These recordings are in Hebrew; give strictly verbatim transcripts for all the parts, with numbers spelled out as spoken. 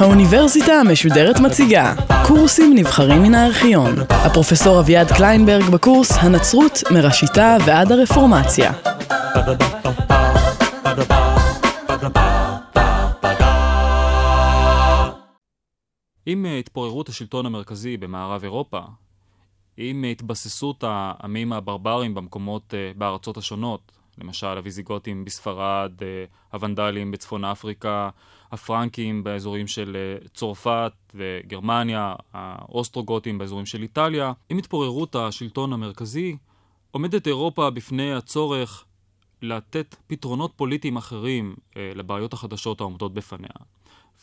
האוניברסיטה המשודרת מציגה קורסים נבחרים מן הארכיון. הפרופסור אביעד קליינברג בקורס הנצרות מראשיתה ועד הרפורמציה. עם התפוררות השלטון המרכזי במערב אירופה, עם התבססות העמים הברברים במקומות בארצות השונות, למשל הוויזיגותים בספרד, הוונדלים בצפון אפריקה, הפרנקים באזורים של צרפת וגרמניה, האוסטרוגותים באזורים של איטליה, עם התפוררות השלטון המרכזי, עומדת אירופה בפני הצורך לתת פתרונות פוליטיים אחרים לבעיות החדשות העומדות בפניה.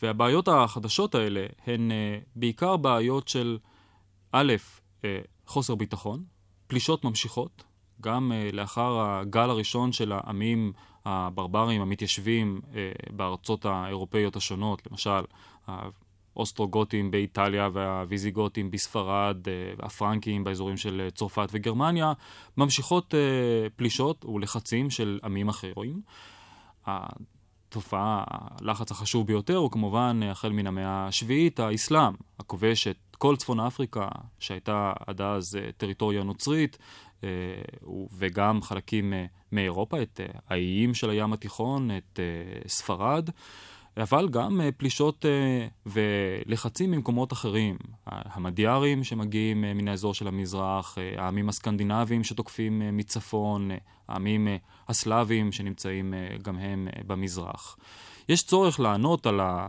והבעיות החדשות האלה הן בעיקר בעיות של א', חוסר ביטחון, פלישות ממשיכות, גם לאחר הגל הראשון של העמים הברברים, המתיישבים בארצות האירופאיות השונות, למשל האוסטרוגותים באיטליה והוויזיגותים בספרד, והפרנקים באזורים של צרפת וגרמניה, ממשיכות פלישות ולחצים של עמים אחרים. התופעה, הלחץ החשוב ביותר הוא כמובן החל מן המאה השביעית, האסלאם, הכובש את כל צפון אפריקה, שהייתה עד אז טריטוריה נוצרית, וגם חלקים מאירופה, את האיים של הים התיכון, את ספרד, אבל גם פלישות ולחצים ממקומות אחרים. המדיארים שמגיעים מן האזור של המזרח, העמים הסקנדינביים שתוקפים מצפון, העמים הסלאבים שנמצאים גם הם במזרח. יש צורך לענות על ה...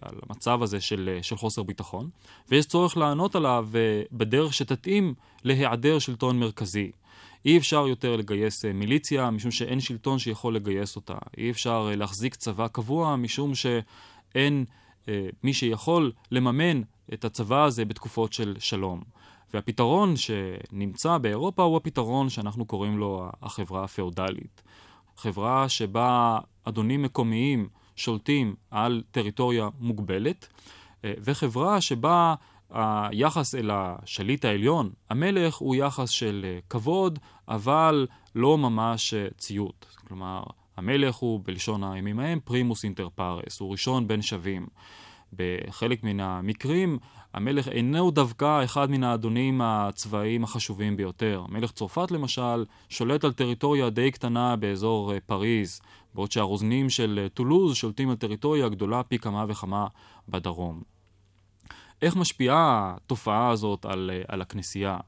על המצב הזה של, של חוסר ביטחון, ויש צורך לענות עליו בדרך שתתאים להיעדר שלטון מרכזי. אי אפשר יותר לגייס מיליציה, משום שאין שלטון שיכול לגייס אותה. אי אפשר להחזיק צבא קבוע, משום שאין אה, מי שיכול לממן את הצבא הזה בתקופות של שלום. והפתרון שנמצא באירופה הוא הפתרון שאנחנו קוראים לו החברה הפאודלית. חברה שבה אדונים מקומיים שולטים על טריטוריה מוגבלת, וחברה שבה היחס אל השליט העליון, המלך, הוא יחס של כבוד, אבל לא ממש ציות. כלומר, המלך הוא בלשון הימים ההם פרימוס אינטר פארס, הוא ראשון בין שווים. בחלק מן המקרים, המלך אינו דווקא אחד מן האדונים הצבאיים החשובים ביותר. מלך צרפת למשל שולט על טריטוריה די קטנה באזור פריז, בעוד שהרוזנים של טולוז שולטים על טריטוריה גדולה פי כמה וכמה בדרום. איך משפיעה התופעה הזאת על, על הכנסייה?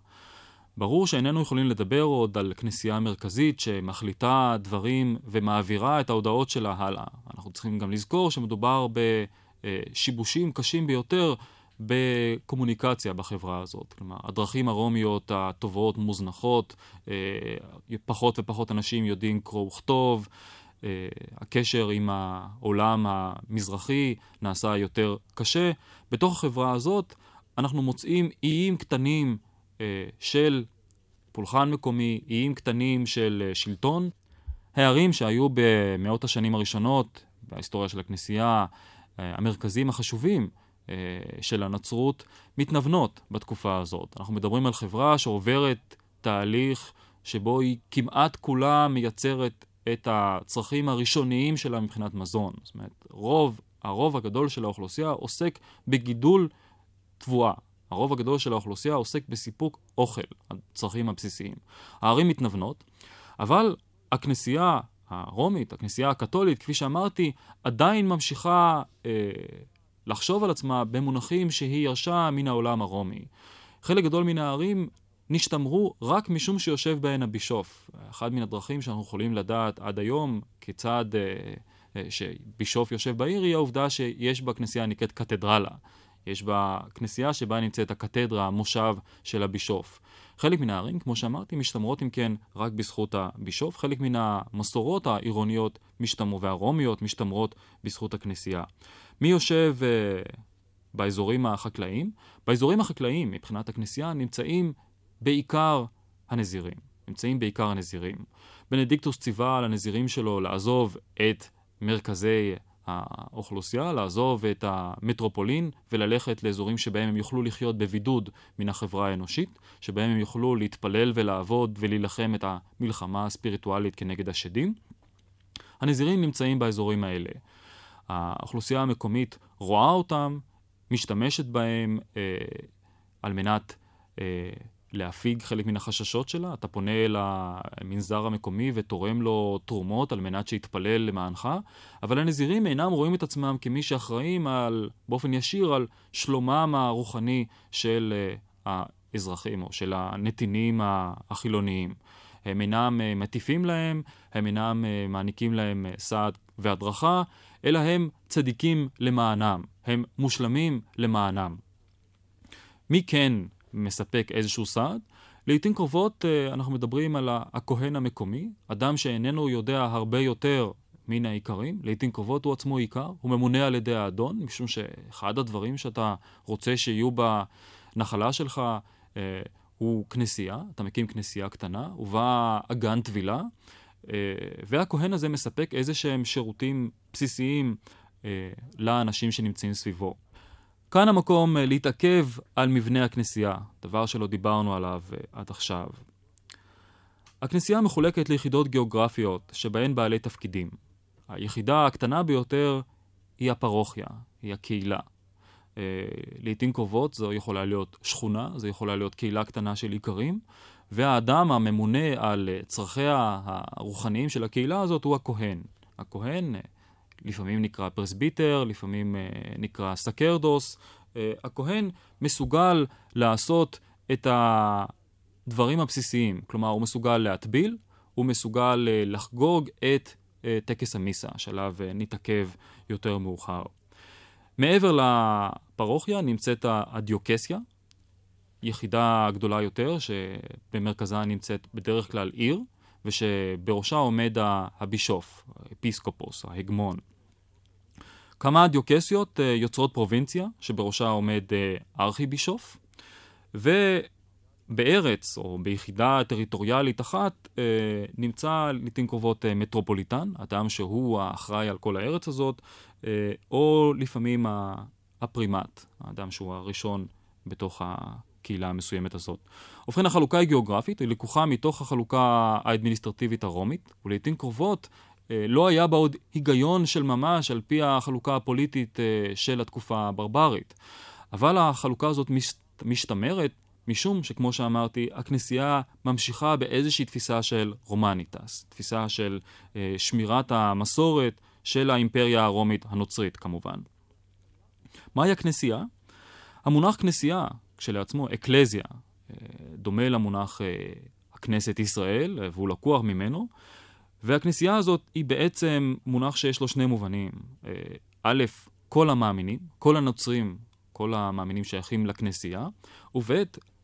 ברור שאיננו יכולים לדבר עוד על כנסייה מרכזית שמחליטה דברים ומעבירה את ההודעות שלה הלאה. אנחנו צריכים גם לזכור שמדובר בשיבושים קשים ביותר בקומוניקציה בחברה הזאת. כלומר, הדרכים הרומיות הטובות מוזנחות, פחות ופחות אנשים יודעים קרוא וכתוב, הקשר עם העולם המזרחי נעשה יותר קשה. בתוך החברה הזאת אנחנו מוצאים איים קטנים של פולחן מקומי, איים קטנים של שלטון. הערים שהיו במאות השנים הראשונות בהיסטוריה של הכנסייה, המרכזים החשובים של הנצרות, מתנוונות בתקופה הזאת. אנחנו מדברים על חברה שעוברת תהליך שבו היא כמעט כולה מייצרת את הצרכים הראשוניים שלה מבחינת מזון. זאת אומרת, רוב, הרוב הגדול של האוכלוסייה עוסק בגידול תבואה. הרוב הגדול של האוכלוסייה עוסק בסיפוק אוכל, הצרכים הבסיסיים. הערים מתנוונות, אבל הכנסייה הרומית, הכנסייה הקתולית, כפי שאמרתי, עדיין ממשיכה אה, לחשוב על עצמה במונחים שהיא ירשה מן העולם הרומי. חלק גדול מן הערים נשתמרו רק משום שיושב בהן הבישוף. אחד מן הדרכים שאנחנו יכולים לדעת עד היום כיצד שבישוף יושב בעיר היא העובדה שיש בה כנסייה נקראת קתדרלה. יש בה כנסייה שבה נמצאת הקתדרה, המושב של הבישוף. חלק מן הערים, כמו שאמרתי, משתמרות אם כן רק בזכות הבישוף. חלק מן המסורות העירוניות משתמרו, והרומיות משתמרות בזכות הכנסייה. מי יושב באזורים החקלאיים? באזורים החקלאיים, מבחינת הכנסייה, נמצאים בעיקר הנזירים, נמצאים בעיקר הנזירים. בנדיקטוס ציווה לנזירים שלו לעזוב את מרכזי האוכלוסייה לעזוב את המטרופולין וללכת לאזורים שבהם הם יוכלו לחיות בבידוד מן החברה האנושית, שבהם הם יוכלו להתפלל ולעבוד ולהילחם את המלחמה הספיריטואלית כנגד השדים. הנזירים נמצאים באזורים האלה. האוכלוסייה המקומית רואה אותם, משתמשת בהם אה, על מנת אה, להפיג חלק מן החששות שלה. אתה פונה אל המנזר המקומי ותורם לו תרומות על מנת שיתפלל למענך, אבל הנזירים אינם רואים את עצמם כמי שאחראים על, באופן ישיר על שלומם הרוחני של אה, האזרחים או של הנתינים החילוניים. הם אינם אה, מטיפים להם, הם אינם אה, מעניקים להם אה, סעד והדרכה, אלא הם צדיקים למענם, הם מושלמים למענם. מי כן מספק איזשהו סעד? לעתים קרובות אנחנו מדברים על הכהן המקומי, אדם שאיננו יודע הרבה יותר מן העיקרים, לעתים קרובות הוא עצמו עיקר, הוא ממונה על ידי האדון, משום שאחד הדברים שאתה רוצה שיהיו בנחלה שלך הוא כנסייה, אתה מקים כנסייה קטנה, ובה אגן טבילה, והכהן הזה מספק איזה שהם שירותים בסיסיים לאנשים שנמצאים סביבו. כאן המקום להתעכב על מבנה הכנסייה, דבר שלא דיברנו עליו עד עכשיו. הכנסייה מחולקת ליחידות גיאוגרפיות שבהן בעלי תפקידים. היחידה הקטנה ביותר היא הפרוכיה, היא הקהילה. לעתים קרובות זו יכולה להיות שכונה, זו יכולה להיות קהילה קטנה של עיקרים, והאדם הממונה על צרכיה הרוחניים של הקהילה הזאת הוא הכהן. הכהן לפעמים נקרא פרסביטר, לפעמים נקרא סקרדוס. הכהן מסוגל לעשות את הדברים הבסיסיים, כלומר הוא מסוגל להטביל, הוא מסוגל לחגוג את טקס המיסה, שעליו נתעכב יותר מאוחר. מעבר לפרוכיה נמצאת הדיוקסיה, יחידה גדולה יותר שבמרכזה נמצאת בדרך כלל עיר, ושבראשה עומד הבישוף, האפיסקופוס, ההגמון. כמה דיוקסיות יוצרות פרובינציה, שבראשה עומד ארכיבישוף, ובארץ או ביחידה טריטוריאלית אחת נמצא לעתים קרובות מטרופוליטן, אדם שהוא האחראי על כל הארץ הזאת, או לפעמים הפרימט, האדם שהוא הראשון בתוך הקהילה המסוימת הזאת. ובכן, החלוקה היא גיאוגרפית, היא לקוחה מתוך החלוקה האדמיניסטרטיבית הרומית, ולעיתים קרובות לא היה בה עוד היגיון של ממש על פי החלוקה הפוליטית של התקופה הברברית. אבל החלוקה הזאת משתמרת, משום שכמו שאמרתי, הכנסייה ממשיכה באיזושהי תפיסה של רומניטס, תפיסה של שמירת המסורת של האימפריה הרומית הנוצרית כמובן. מהי הכנסייה? המונח כנסייה, כשלעצמו, אקלזיה, דומה למונח הכנסת ישראל, והוא לקוח ממנו, והכנסייה הזאת היא בעצם מונח שיש לו שני מובנים. א', כל המאמינים, כל הנוצרים, כל המאמינים שייכים לכנסייה, וב'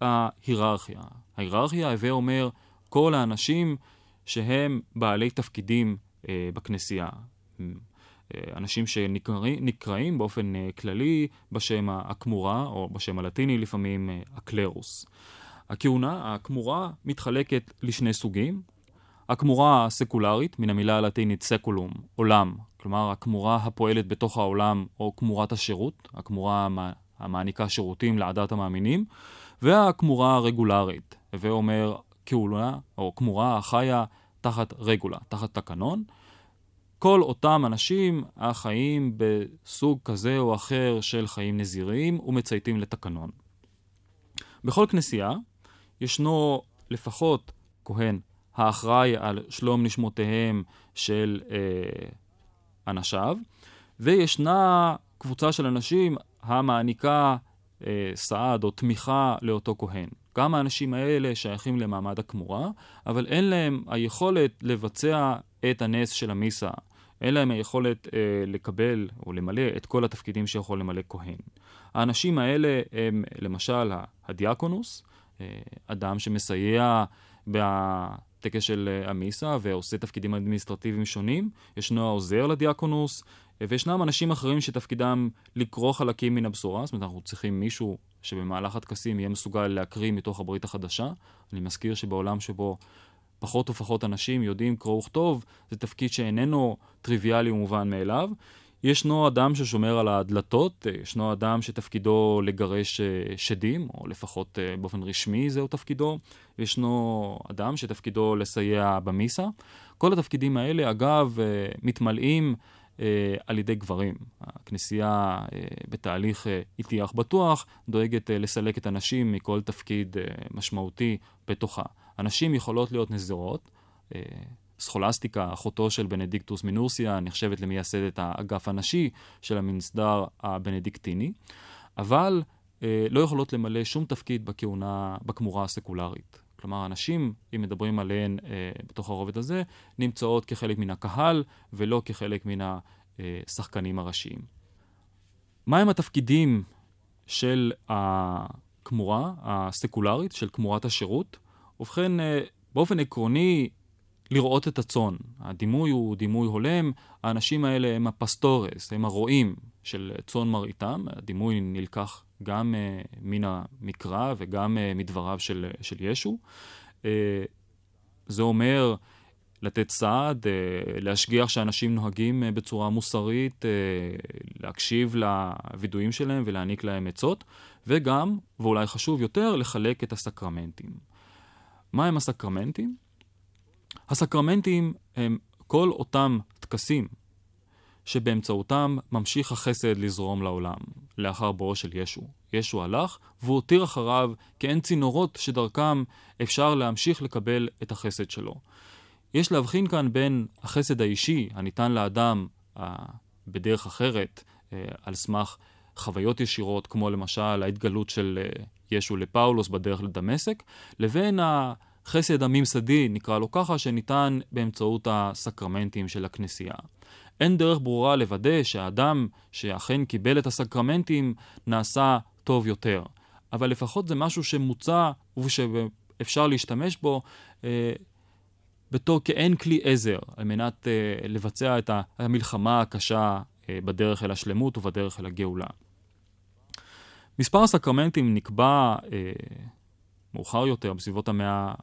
ההיררכיה. ההיררכיה, הווה אומר, כל האנשים שהם בעלי תפקידים בכנסייה. אנשים שנקראים באופן כללי בשם הכמורה, או בשם הלטיני לפעמים הקלרוס. הכהונה, הכמורה, מתחלקת לשני סוגים. הכמורה הסקולרית, מן המילה הלטינית סקולום, עולם. כלומר, הכמורה הפועלת בתוך העולם, או כמורת השירות, הכמורה המעניקה שירותים לעדת המאמינים, והכמורה הרגולרית, הווה אומר כהונה, או כמורה החיה תחת רגולה, תחת תקנון. כל אותם אנשים החיים בסוג כזה או אחר של חיים נזיריים ומצייתים לתקנון. בכל כנסייה ישנו לפחות כהן האחראי על שלום נשמותיהם של אה, אנשיו, וישנה קבוצה של אנשים המעניקה אה, סעד או תמיכה לאותו כהן. גם האנשים האלה שייכים למעמד הכמורה, אבל אין להם היכולת לבצע את הנס של המיסה. אין להם היכולת אה, לקבל או למלא את כל התפקידים שיכול למלא כהן. האנשים האלה הם למשל הדיאקונוס, אה, אדם שמסייע בטקס של המיסה ועושה תפקידים אדמיניסטרטיביים שונים. ישנו העוזר לדיאקונוס, אה, וישנם אנשים אחרים שתפקידם לקרוא חלקים מן הבשורה, זאת אומרת אנחנו צריכים מישהו שבמהלך הטקסים יהיה מסוגל להקריא מתוך הברית החדשה. אני מזכיר שבעולם שבו פחות ופחות אנשים יודעים קרוא וכתוב, זה תפקיד שאיננו טריוויאלי ומובן מאליו. ישנו אדם ששומר על הדלתות, ישנו אדם שתפקידו לגרש שדים, או לפחות באופן רשמי זהו תפקידו, ישנו אדם שתפקידו לסייע במיסה. כל התפקידים האלה, אגב, מתמלאים על ידי גברים. הכנסייה בתהליך איתיח בטוח דואגת לסלק את הנשים מכל תפקיד משמעותי בתוכה. הנשים יכולות להיות נזירות, סכולסטיקה, אחותו של בנדיקטוס מנורסיה, נחשבת למייסדת האגף הנשי של המסדר הבנדיקטיני, אבל אה, לא יכולות למלא שום תפקיד בכהונה, בכמורה הסקולרית. כלומר, הנשים, אם מדברים עליהן אה, בתוך הרובד הזה, נמצאות כחלק מן הקהל ולא כחלק מן השחקנים הראשיים. מהם התפקידים של הכמורה הסקולרית, של כמורת השירות? ובכן, אה, באופן עקרוני, לראות את הצאן. הדימוי הוא דימוי הולם, האנשים האלה הם הפסטורס, הם הרועים של צאן מרעיתם. הדימוי נלקח גם uh, מן המקרא וגם uh, מדבריו של, של ישו. Uh, זה אומר לתת סעד, uh, להשגיח שאנשים נוהגים uh, בצורה מוסרית, uh, להקשיב לוידועים שלהם ולהעניק להם עצות, וגם, ואולי חשוב יותר, לחלק את הסקרמנטים. מה הם הסקרמנטים? הסקרמנטים הם כל אותם תקסים שבאמצעותם ממשיך החסד לזרום לעולם, לאחר בואו של ישו. ישו הלך והוא הותיר אחריו כאין צינורות שדרכם אפשר להמשיך לקבל את החסד שלו. יש להבחין כאן בין החסד האישי הניתן לאדם בדרך אחרת, על סמך חוויות ישירות, כמו למשל ההתגלות של ישו לפאולוס בדרך לדמשק, לבין ה... חסד הממסדי, נקרא לו ככה, שניתן באמצעות הסקרמנטים של הכנסייה. אין דרך ברורה לוודא שהאדם שאכן קיבל את הסקרמנטים נעשה טוב יותר. אבל לפחות זה משהו שמוצע ושאפשר להשתמש בו אה, בתור כאין כלי עזר, על מנת אה, לבצע את המלחמה הקשה אה, בדרך אל השלמות ובדרך אל הגאולה. מספר הסקרמנטים נקבע... אה, מאוחר יותר, בסביבות המאה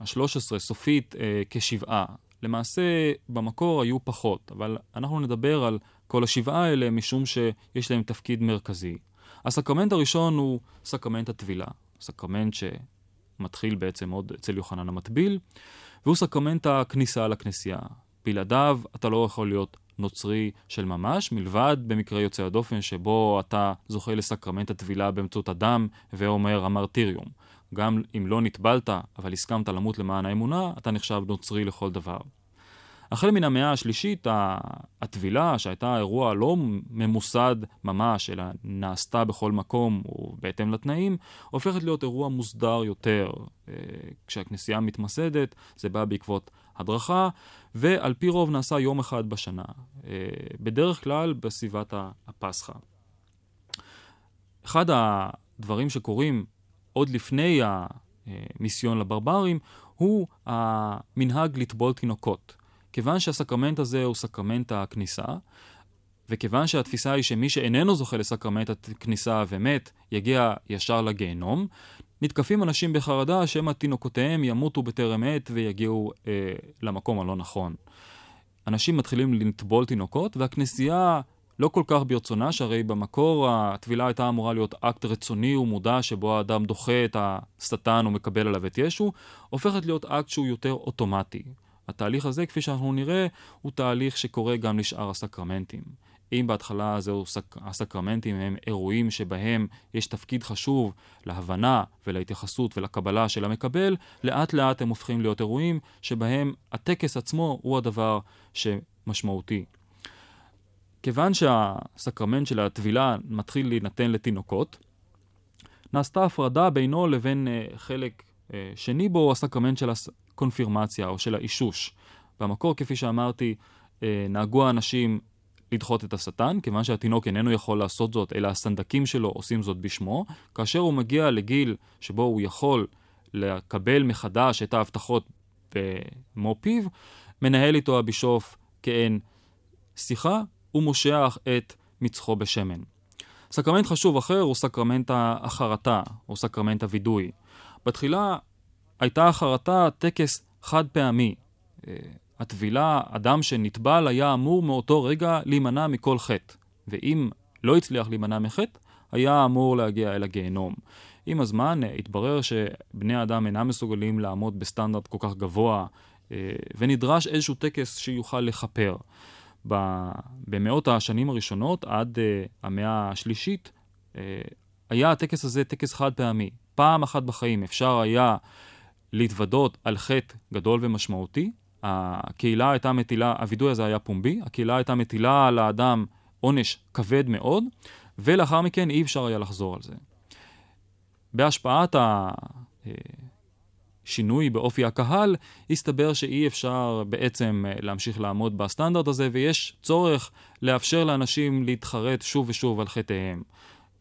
ה-שלוש עשרה, סופית, אה, כשבעה. למעשה, במקור היו פחות, אבל אנחנו נדבר על כל השבעה האלה, משום שיש להם תפקיד מרכזי. הסקרמנט הראשון הוא סקרמנט התבילה, סקרמנט שמתחיל בעצם עוד אצל יוחנן המתביל, והוא סקרמנט הכניסה לכנסייה. בלעדיו, אתה לא יכול להיות נוצרי של ממש, מלבד במקרה יוצא הדופן, שבו אתה זוכה לסקרמנט התבילה באמצעות הדם, ואומר המרטיריום. גם אם לא נטבלת, אבל הסכמת למות למען האמונה, אתה נחשב נוצרי לכל דבר. החל מן המאה השלישית, התבילה, שהייתה אירוע לא ממוסד ממש, אלא נעשתה בכל מקום ובהתאם לתנאים, הופכת להיות אירוע מוסדר יותר. כשהכנסייה מתמסדת, זה בא בעקבות הדרכה, ועל פי רוב נעשה יום אחד בשנה, בדרך כלל בסביבת הפסחה. אחד הדברים שקורים עוד לפני המיסיון לברברים, הוא המנהג לטבול תינוקות. כיוון שהסקרמנט הזה הוא סקרמנט הכניסה, וכיוון שהתפיסה היא שמי שאיננו זוכה לסקרמנט הכניסה ומת, יגיע ישר לגיהנום, נתקפים אנשים בחרדה שמא תינוקותיהם ימותו בטרם עת ויגיעו אה, למקום הלא נכון. אנשים מתחילים לטבול תינוקות, והכנסייה... לא כל כך ברצונה, שהרי במקור התבילה הייתה אמורה להיות אקט רצוני ומודע שבו האדם דוחה את השטן ומקבל עליו את ישו, הופכת להיות אקט שהוא יותר אוטומטי. התהליך הזה, כפי שאנחנו נראה, הוא תהליך שקורה גם לשאר הסקרמנטים. אם בהתחלה זהו סק... הסקרמנטים הם אירועים שבהם יש תפקיד חשוב להבנה ולהתייחסות ולקבלה של המקבל, לאט לאט הם הופכים להיות אירועים שבהם הטקס עצמו הוא הדבר שמשמעותי. כיוון שהסקרמנט של התבילה מתחיל להינתן לתינוקות, נעשתה הפרדה בינו לבין חלק שני בו, הסקרמנט של הקונפירמציה או של האישוש. במקור, כפי שאמרתי, נהגו האנשים לדחות את השטן, כיוון שהתינוק איננו יכול לעשות זאת, אלא הסנדקים שלו עושים זאת בשמו. כאשר הוא מגיע לגיל שבו הוא יכול לקבל מחדש את ההבטחות במו פיו, מנהל איתו הבישוף כאין שיחה, הוא מושח את מצחו בשמן. סקרמנט חשוב אחר הוא סקרמנט החרטה, או סקרמנט הוידוי. בתחילה הייתה החרטה טקס חד פעמי. הטבילה, אדם שנטבל היה אמור מאותו רגע להימנע מכל חטא, ואם לא הצליח להימנע מחטא, היה אמור להגיע אל הגיהנום. עם הזמן התברר שבני האדם אינם מסוגלים לעמוד בסטנדרט כל כך גבוה, ונדרש איזשהו טקס שיוכל לחפר. במאות השנים הראשונות, עד המאה השלישית, היה הטקס הזה טקס חד פעמי. פעם אחת בחיים אפשר היה להתוודות על חטא גדול ומשמעותי. הקהילה הייתה מטילה, הוידוי הזה היה פומבי, הקהילה הייתה מטילה על האדם עונש כבד מאוד, ולאחר מכן אי אפשר היה לחזור על זה. בהשפעת השינוי באופי הקהל, הסתבר שאי אפשר בעצם להמשיך לעמוד בסטנדרט הזה, ויש צורך לאפשר לאנשים להתחרט שוב ושוב על חטאיהם.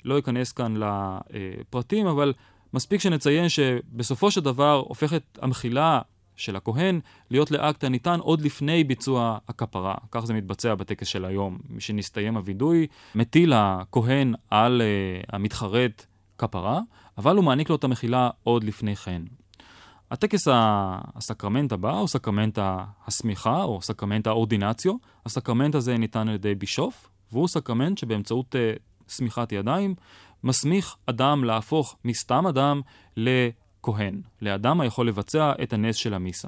לא אכנס כאן לפרטים, אבל מספיק שנציין שבסופו של דבר הופכת המחילה של הכהן להיות לאקט הניתן עוד לפני ביצוע הכפרה. כך זה מתבצע בטקס של היום. משנסתיים הוידוי, מטיל הכהן על uh, המתחרט כפרה, אבל הוא מעניק לו את המחילה עוד לפני כן. הטקס הסקרמנט הבא, או סקרמנט הסמיכה, או סקרמנט האורדינציו, הסקרמנט הזה ניתן על ידי בישוף, והוא סקרמנט שבאמצעות uh, סמיכת ידיים, מסמיך אדם להפוך מסתם אדם לכהן, לאדם היכול לבצע את הנס של המיסה.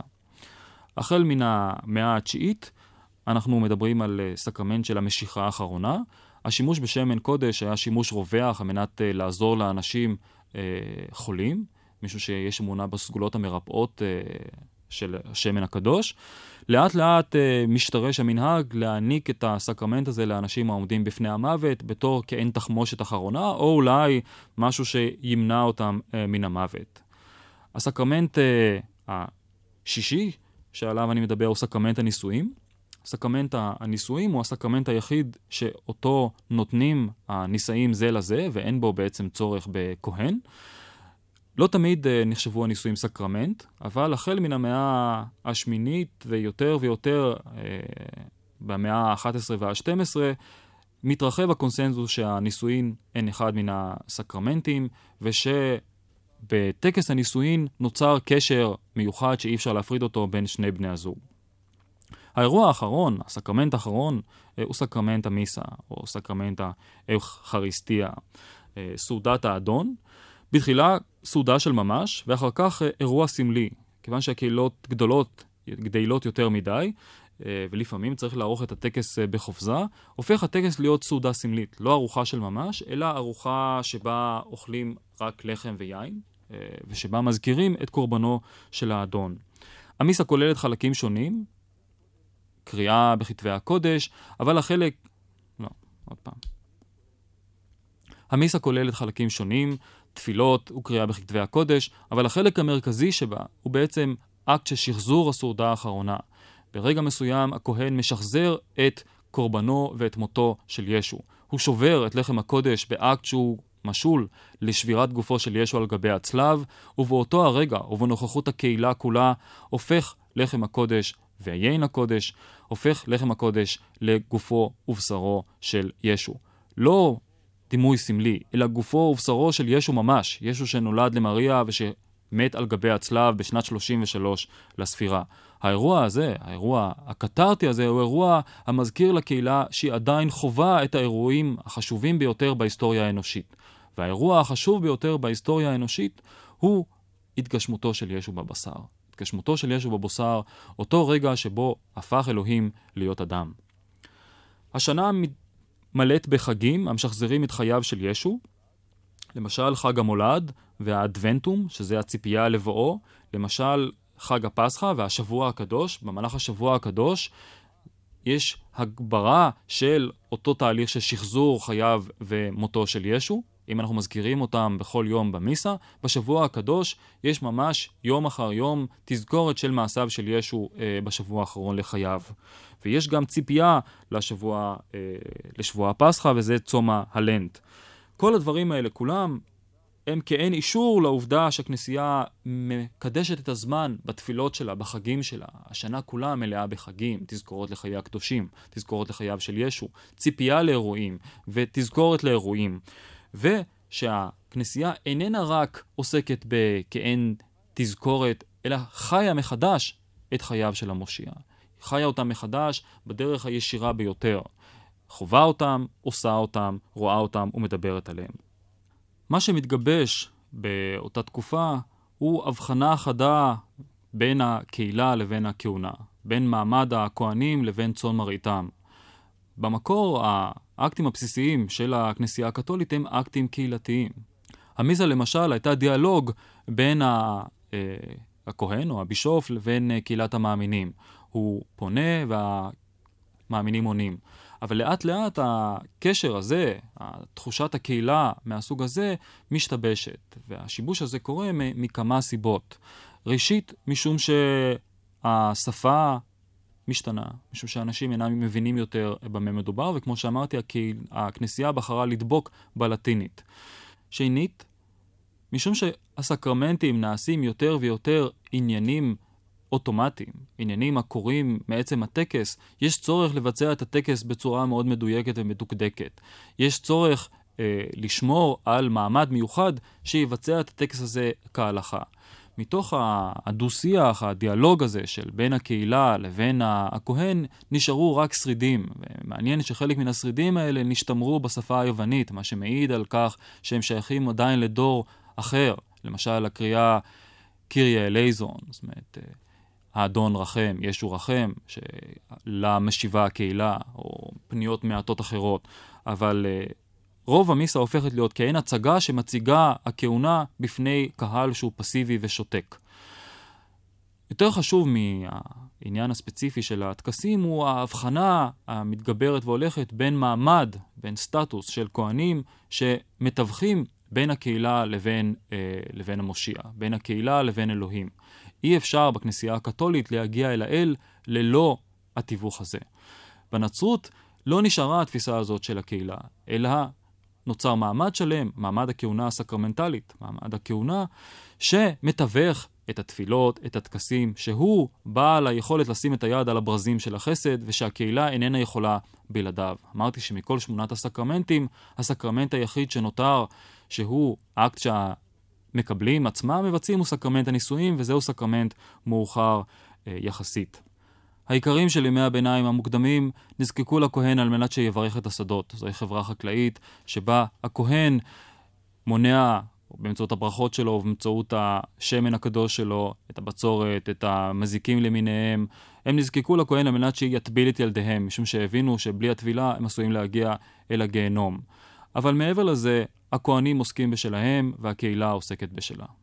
החל מן המאה התשיעית, אנחנו מדברים על סקרמנט של המשיכה האחרונה. השימוש בשמן קודש היה שימוש רווח על מנת לעזור לאנשים אה, חולים, מישהו שיש אמונה בסגולות המרפאות אה, של השמן הקדוש. לאט לאט משתרש המנהג להעניק את הסקרמנט הזה לאנשים העומדים בפני המוות בתור כאין תחמושת אחרונה, או אולי משהו שימנע אותם מן המוות. הסקרמנט השישי שעליו אני מדבר הוא סקרמנט הנישואים. סקרמנט הנישואים הוא הסקרמנט היחיד שאותו נותנים הנישאים זה לזה, ואין בו בעצם צורך בכהן. לא תמיד נחשבו הנישואים סקרמנט, אבל החל מן המאה השמינית ויותר ויותר, במאה ה-אחת עשרה וה-שתים עשרה, מתרחב הקונסנזוס שהנישואים אין אחד מן הסקרמנטים, ושבטקס הנישואים נוצר קשר מיוחד שאי אפשר להפריד אותו בין שני בני הזוג. האירוע האחרון, הסקרמנט האחרון, הוא סקרמנט המיסה, או סקרמנט האוכריסטיה, סעודת האדון. בתחילה סעודה של ממש, ואחר כך אירוע סמלי, כיוון שהקהילות גדולות, גדלות יותר מדי, ולפעמים צריך לערוך את הטקס בחופזה, הופך הטקס להיות סעודה סמלית, לא ארוחה של ממש, אלא ארוחה שבה אוכלים רק לחם ויין, ושבה מזכירים את קורבנו של האדון. המיסה כוללת חלקים שונים, קריאה בכתבי הקודש, אבל החלק... לא, עוד פעם. המיסה כוללת חלקים שונים, תפילות וקריאה בכתבי הקודש, אבל החלק המרכזי שבה הוא בעצם אקט של שחזור הסעודה האחרונה. ברגע מסוים הכהן משחזר את קורבנו ואת מותו של ישו. הוא שובר את לחם הקודש באקט שהוא משול לשבירת גופו של ישו על גבי הצלב, ובאותו הרגע ובנוכחות הקהילה כולה הופך לחם הקודש ויין הקודש, הופך לחם הקודש לגופו ובשרו של ישו. לא דימוי סמלי, אלא גופו ובשרו של ישו ממש, ישו שנולד למריה ושמת על גבי הצלב בשנת שלושים ושלוש לספירה. האירוע הזה, האירוע הקתרתי הזה, הוא אירוע המזכיר לקהילה שהיא עדיין חובה את האירועים החשובים ביותר בהיסטוריה האנושית. והאירוע החשוב ביותר בהיסטוריה האנושית הוא התגשמותו של ישו בבשר. התגשמותו של ישו בבשר, אותו רגע שבו הפך אלוהים להיות אדם. השנה המתגשמת, מלאת בחגים המשחזרים את חייו של ישו, למשל חג המולד והאדוונטום, שזה הציפייה לבואו, למשל חג הפסחה והשבוע הקדוש. במהלך השבוע הקדוש יש הגברה של אותו תהליך של שחזור חייו ומותו של ישו, אם אנחנו מזכירים אותם בכל יום במיסה. בשבוע הקדוש יש ממש יום אחר יום תזכורת של מעשיו של ישו אה, בשבוע האחרון לחייו. ויש גם ציפייה לשבוע, אה, לשבוע הפסחה, וזה צום הלנט. כל הדברים האלה כולם הם כאין אישור לעובדה שהכנסייה מקדשת את הזמן בתפילות שלה, בחגים שלה. השנה כולה מלאה בחגים, תזכורות לחיי הקדושים, תזכורות לחייו של ישו, ציפייה לאירועים ותזכורת לאירועים. ושהכנסייה איננה רק עוסקת בכאין תזכורת, אלא חיה מחדש את חייו של המושיע. חיה אותם מחדש בדרך הישירה ביותר. חובה אותם, עושה אותם, רואה אותם ומדברת עליהם. מה שמתגבש באותה תקופה הוא הבחנה חדה בין הקהילה לבין הכהונה, בין מעמד הכהנים לבין צאן מרעיתם. במקור, האקטים הבסיסיים של הכנסייה הקתולית הם אקטים קהילתיים. המיזה למשל הייתה דיאלוג בין הכהן או הבישוף לבין קהילת המאמינים. הוא פונה והמאמינים עונים. אבל לאט לאט הקשר הזה, תחושת הקהילה מהסוג הזה, משתבשת. והשיבוש הזה קורה מכמה סיבות. ראשית, משום שהשפה משתנה, משום שאנשים אינם מבינים יותר במה מדובר, וכמו שאמרתי, הכנסייה בחרה לדבוק בלטינית. שנית, משום שהסקרמנטים נעשים יותר ויותר עניינים אוטומטיים, עניינים הקורים מעצם הטקס, יש צורך לבצע את הטקס בצורה מאוד מדויקת ומדוקדקת. יש צורך אה, לשמור על מעמד מיוחד שיבצע את הטקס הזה כהלכה. מתוך הדו-שיח, הדיאלוג הזה של בין הקהילה לבין הכהן, נשארו רק שרידים. ומעניין שחלק מן השרידים האלה נשתמרו בשפה היוונית, מה שמעיד על כך שהם שייכים עדיין לדור אחר. למשל, הקריאה קיריה אלייזון, זאת אומרת, האדון רחם, ישו רחם, שלה משיבה הקהילה, או פניות מעטות אחרות. אבל רוב המיסה הופכת להיות כעין הצגה שמציגה הכהונה בפני קהל שהוא פסיבי ושותק. יותר חשוב מהעניין הספציפי של התקסים הוא ההבחנה המתגברת והולכת בין מעמד, בין סטטוס של כהנים שמתווכים בין הקהילה לבין, אה, לבין המושיע, בין הקהילה לבין אלוהים. אי אפשר בכנסייה הקתולית להגיע אל האל ללא התיווך הזה. בנצרות לא נשארה התפיסה הזאת של הקהילה, אלא נוצר מעמד שלם, מעמד הכהונה הסקרמנטלית, מעמד הכהונה שמתווך את התפילות, את הטקסים, שהוא בעל היכולת לשים את היד על הברזים של החסד, ושהקהילה איננה יכולה בלעדיו. אמרתי שמכל שמונת הסקרמנטים, הסקרמנט היחיד שנותר, שהוא אקט שהמקבלים עצמם מבצעים, הוא סקרמנט הנישואים, וזהו סקרמנט מאוחר אה, יחסית. העיקרים של ימי הביניים המוקדמים נזקקו לכהן על מנת שיברך את השדות. זוהי חברה חקלאית שבה הכהן מונע באמצעות הברכות שלו ובאמצעות השמן הקדוש שלו, את הבצורת, את המזיקים למיניהם. הם נזקקו לכהן על מנת שיטביל את ילדיהם, משום שהבינו שבלי הטבילה הם עשויים להגיע אל הגיהנום. אבל מעבר לזה, הכהנים עוסקים בשלהם והקהילה עוסקת בשלה.